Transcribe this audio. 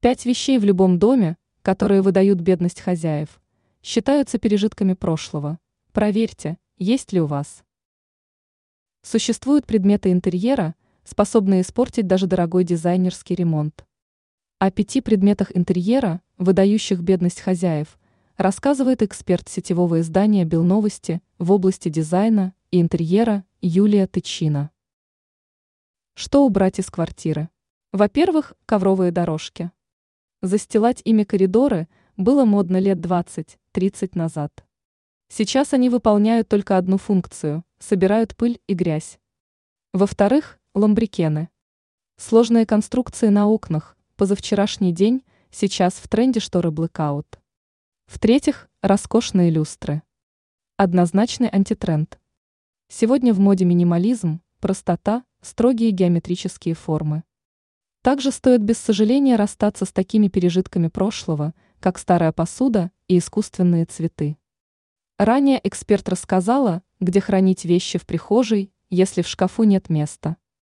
5 вещей в любом доме, которые выдают бедность хозяев, считаются пережитками прошлого. Проверьте, есть ли у вас. Существуют предметы интерьера, способные испортить даже дорогой дизайнерский ремонт. О 5 предметах интерьера, выдающих бедность хозяев, рассказывает эксперт сетевого издания «Белновости» в области дизайна и интерьера Юлия Тычина. Что убрать из квартиры? Во-первых, ковровые дорожки. Застилать ими коридоры было модно лет 20-30 назад. Сейчас они выполняют только одну функцию – собирают пыль и грязь. Во-вторых, ламбрекены. Сложные конструкции на окнах, позавчерашний день, сейчас в тренде шторы блэкаут. В-третьих, роскошные люстры. Однозначный антитренд. Сегодня в моде минимализм, простота, строгие геометрические формы. Также стоит без сожаления расстаться с такими пережитками прошлого, как старая посуда и искусственные цветы. Ранее эксперт рассказала, где хранить вещи в прихожей, если в шкафу нет места.